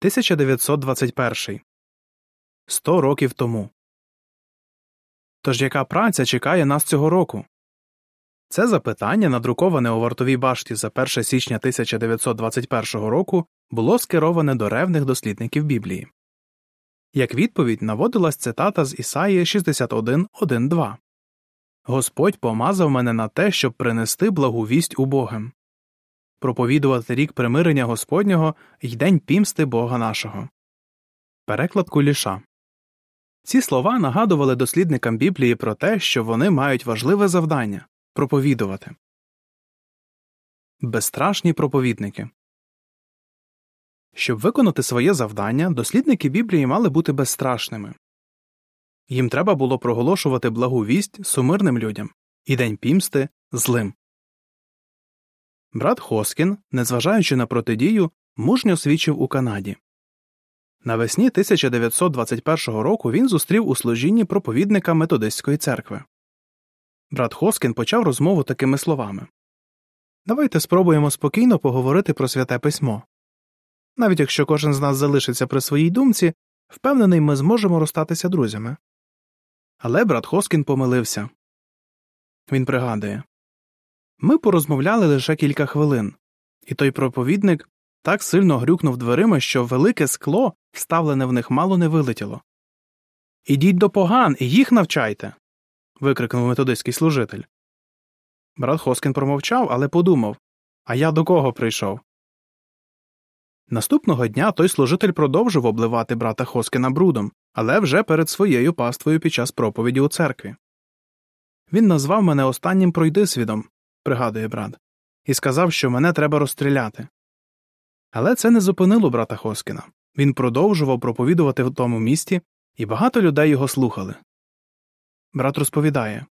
1921. 100 років тому. Тож яка праця чекає нас цього року? Це запитання, надруковане у Вартовій башті за 1 січня 1921 року, було скероване до ревних дослідників Біблії. Як відповідь наводилась цитата з Ісаї 61:1-2. «Господь помазав мене на те, щоб принести благу вість убогим, проповідувати рік примирення Господнього й день пімсти Бога нашого». Переклад Куліша. Ці слова нагадували дослідникам Біблії про те, що вони мають важливе завдання – проповідувати. Безстрашні проповідники. Щоб виконати своє завдання, дослідники Біблії мали бути безстрашними. Їм треба було проголошувати благу вість сумирним людям і день пімсти – злим. Брат Хоскін, незважаючи на протидію, мужньо свідчив у Канаді. Навесні 1921 року він зустрів у служінні проповідника методистської церкви. Брат Хоскін почав розмову такими словами. «Давайте спробуємо спокійно поговорити про Святе Письмо. Навіть якщо кожен з нас залишиться при своїй думці, впевнений, ми зможемо розстатися друзями». Але брат Хоскін помилився. Він пригадує. «Ми порозмовляли лише кілька хвилин, і той проповідник так сильно грюкнув дверима, що велике скло, вставлене в них, мало не вилетіло. «Ідіть до поган і їх навчайте!» – викрикнув методистський служитель. Брат Хоскін промовчав, але подумав, а я до кого прийшов? Наступного дня той служитель продовжив обливати брата Хоскіна брудом, але вже перед своєю паствою під час проповіді у церкві. «Він назвав мене останнім пройдисвідом», – пригадує брат, – «і сказав, що мене треба розстріляти». Але це не зупинило брата Хоскіна. Він продовжував проповідувати в тому місті, і багато людей його слухали. Брат розповідає.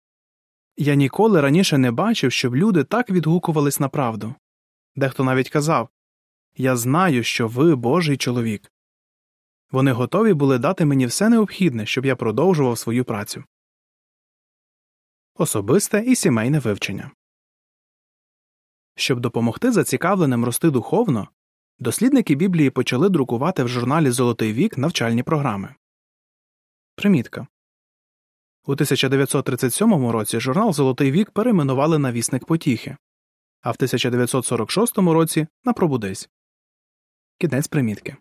«Я ніколи раніше не бачив, щоб люди так відгукувались на правду. Дехто навіть казав, я знаю, що ви Божий чоловік. Вони готові були дати мені все необхідне, щоб я продовжував свою працю». Особисте і сімейне вивчення. Щоб допомогти зацікавленим рости духовно, дослідники Біблії почали друкувати в журналі «Золотий вік» навчальні програми. Примітка. У 1937 році журнал «Золотий вік» перейменували на «Вісник Потіхи», а в 1946 році на «Пробудись». Кінець примітки.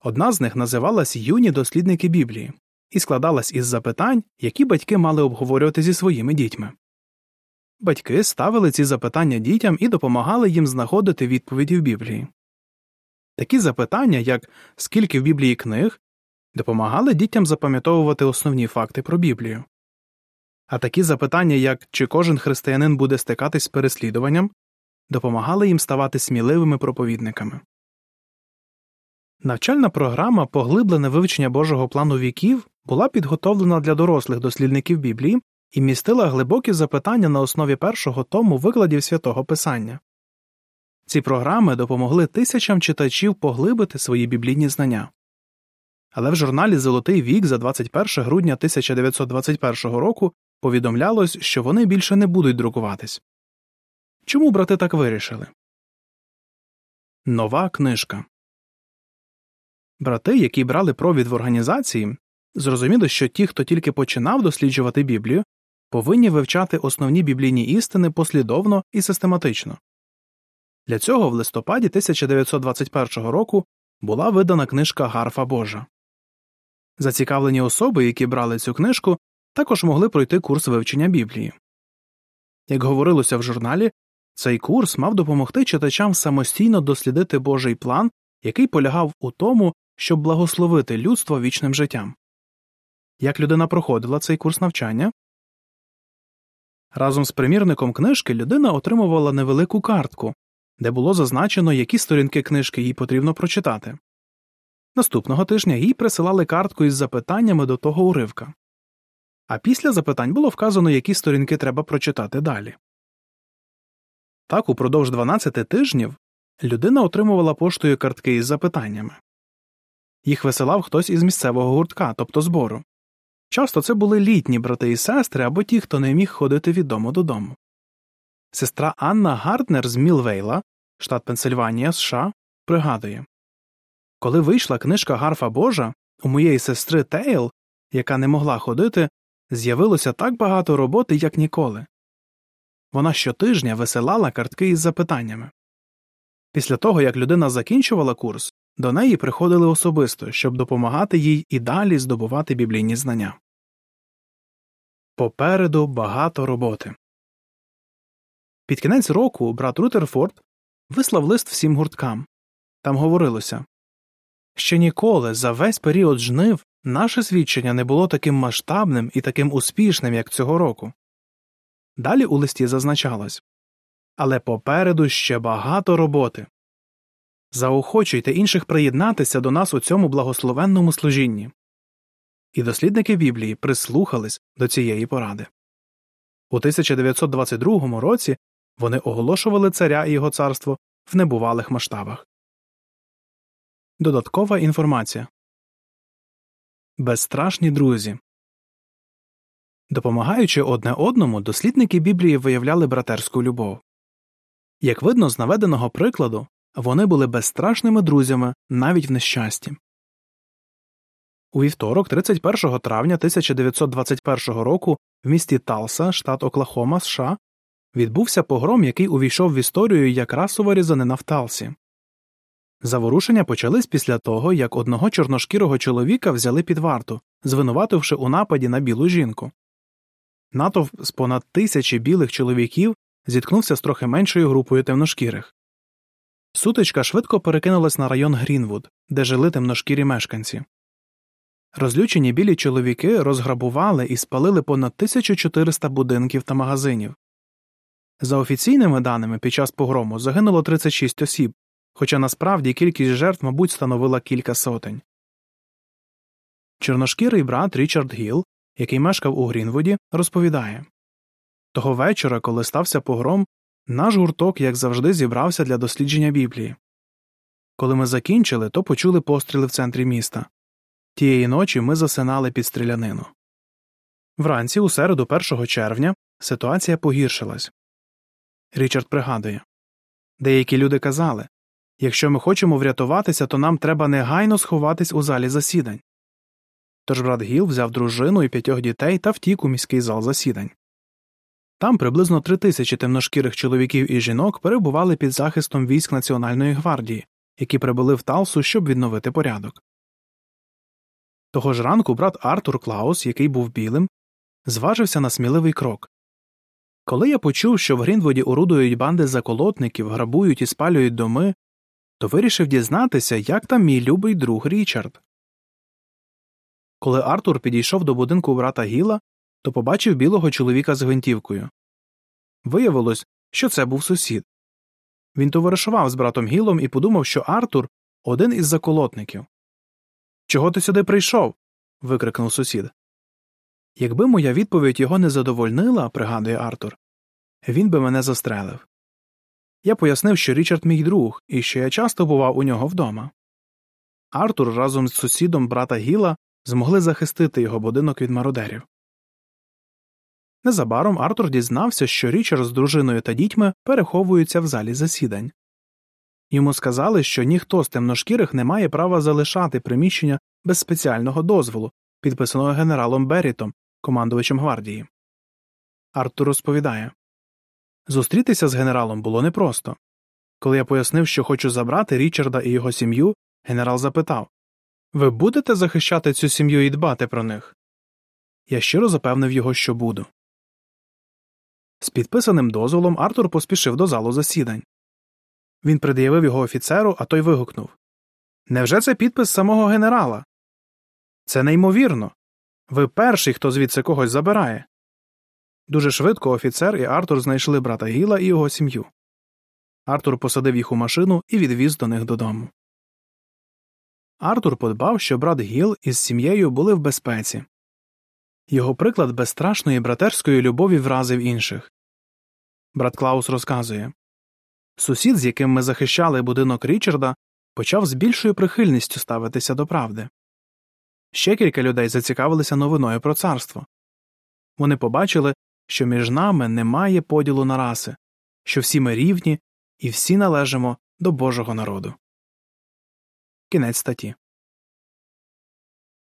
Одна з них називалась «Юні дослідники Біблії» і складалась із запитань, які батьки мали обговорювати зі своїми дітьми. Батьки ставили ці запитання дітям і допомагали їм знаходити відповіді в Біблії. Такі запитання, як «Скільки в Біблії книг?», допомагали дітям запам'ятовувати основні факти про Біблію. А такі запитання, як «Чи кожен християнин буде стикатись з переслідуванням?», допомагали їм ставати сміливими проповідниками. Навчальна програма «Поглиблене вивчення Божого плану віків» була підготовлена для дорослих дослідників Біблії і містила глибокі запитання на основі першого тому викладів Святого Писання. Ці програми допомогли тисячам читачів поглибити свої біблійні знання. Але в журналі «Золотий вік» за 21 грудня 1921 року повідомлялось, що вони більше не будуть друкуватись. Чому брати так вирішили? Нова книжка. Брати, які брали провід в організації, зрозуміли, що ті, хто тільки починав досліджувати Біблію, повинні вивчати основні біблійні істини послідовно і систематично. Для цього в листопаді 1921 року була видана книжка «Гарфа Божа». Зацікавлені особи, які брали цю книжку, також могли пройти курс вивчення Біблії. Як говорилося в журналі, цей курс мав допомогти читачам самостійно дослідити Божий план, який полягав у тому, щоб благословити людство вічним життям. Як людина проходила цей курс навчання? Разом з примірником книжки людина отримувала невелику картку, де було зазначено, які сторінки книжки їй потрібно прочитати. Наступного тижня їй присилали картку із запитаннями до того уривка. А після запитань було вказано, які сторінки треба прочитати далі. Так, упродовж 12 тижнів людина отримувала поштою картки із запитаннями. Їх висилав хтось із місцевого гуртка, тобто збору. Часто це були літні брати і сестри або ті, хто не міг ходити від дому додому. Сестра Анна Гарднер з Мілвейла, штат Пенсильванія, США, пригадує. Коли вийшла книжка «Гарфа Божа», у моєї сестри Тейл, яка не могла ходити, з'явилося так багато роботи, як ніколи. Вона щотижня висилала картки із запитаннями. Після того, як людина закінчувала курс, до неї приходили особисто, щоб допомагати їй і далі здобувати біблійні знання. Попереду багато роботи. Під кінець року брат Рутерфорд вислав лист всім гурткам. Там говорилося: «Ще ніколи за весь період жнив наше свідчення не було таким масштабним і таким успішним, як цього року». Далі у листі зазначалось: «Але попереду ще багато роботи. Заохочуйте інших приєднатися до нас у цьому благословенному служінні». І дослідники Біблії прислухались до цієї поради. У 1922 році вони оголошували царя і його царство в небувалих масштабах. Додаткова інформація. Безстрашні друзі. Допомагаючи одне одному, дослідники Біблії виявляли братерську любов. Як видно з наведеного прикладу, вони були безстрашними друзями навіть в нещасті. У вівторок, 31 травня 1921 року, в місті Талса, штат Оклахома, США, відбувся погром, який увійшов в історію як расова різанина в Талсі. Заворушення почались після того, як одного чорношкірого чоловіка взяли під варту, звинувативши у нападі на білу жінку. Натовп з понад 1000 білих чоловіків зіткнувся з трохи меншою групою темношкірих. Сутичка швидко перекинулась на район Грінвуд, де жили темношкірі мешканці. Розлючені білі чоловіки розграбували і спалили понад 1400 будинків та магазинів. За офіційними даними, під час погрому загинуло 36 осіб, хоча насправді кількість жертв, мабуть, становила кілька сотень. Чорношкірий брат Річард Гіл, який мешкав у Грінвуді, розповідає: «Того вечора, коли стався погром, наш гурток, як завжди, зібрався для дослідження Біблії. Коли ми закінчили, то почули постріли в центрі міста. Тієї ночі ми засинали під стрілянину. Вранці, у середу 1 червня, ситуація погіршилась». Річард пригадує: «Деякі люди казали: якщо ми хочемо врятуватися, то нам треба негайно сховатись у залі засідань. Тож брат Гіл взяв дружину і 5 дітей та втік у міський зал засідань. Там приблизно 3000 темношкірих чоловіків і жінок перебували під захистом військ Національної гвардії, які прибули в Талсу, щоб відновити порядок. Того ж ранку брат Артур Клаус, який був білим, зважився на сміливий крок. Коли я почув, що в Грінвуді орудують банди заколотників, грабують і спалюють доми, то вирішив дізнатися, як там мій любий друг Річард». Коли Артур підійшов до будинку брата Гіла, то побачив білого чоловіка з гвинтівкою. Виявилось, що це був сусід. Він товаришував з братом Гілом і подумав, що Артур – один із заколотників. «Чого ти сюди прийшов?» – викрикнув сусід. Якби моя відповідь його не задовольнила, пригадує Артур, він би мене застрелив. Я пояснив, що Річард мій друг і що я часто бував у нього вдома. Артур разом з сусідом брата Гіла змогли захистити його будинок від мародерів. Незабаром Артур дізнався, що Річард з дружиною та дітьми переховуються в залі засідань. Йому сказали, що ніхто з темношкірих не має права залишати приміщення без спеціального дозволу, підписаного генералом Беррітом, командувачем гвардії. Артур розповідає: «Зустрітися з генералом було непросто. Коли я пояснив, що хочу забрати Річарда і його сім'ю, генерал запитав: ви будете захищати цю сім'ю і дбати про них? Я щиро запевнив його, що буду». З підписаним дозволом Артур поспішив до залу засідань. Він пред'явив його офіцеру, а той вигукнув: «Невже це підпис самого генерала? Це неймовірно! Ви перший, хто звідси когось забирає!» Дуже швидко офіцер і Артур знайшли брата Гіла і його сім'ю. Артур посадив їх у машину і відвіз до них додому. Артур подбав, що брат Гіл із сім'єю були в безпеці. Його приклад безстрашної братерської любові вразив інших. Брат Клаус розказує: «Сусід, з яким ми захищали будинок Річарда, почав з більшою прихильністю ставитися до правди. Ще кілька людей зацікавилися новиною про царство. Вони побачили, що між нами немає поділу на раси, що всі ми рівні і всі належимо до Божого народу». Кінець статті.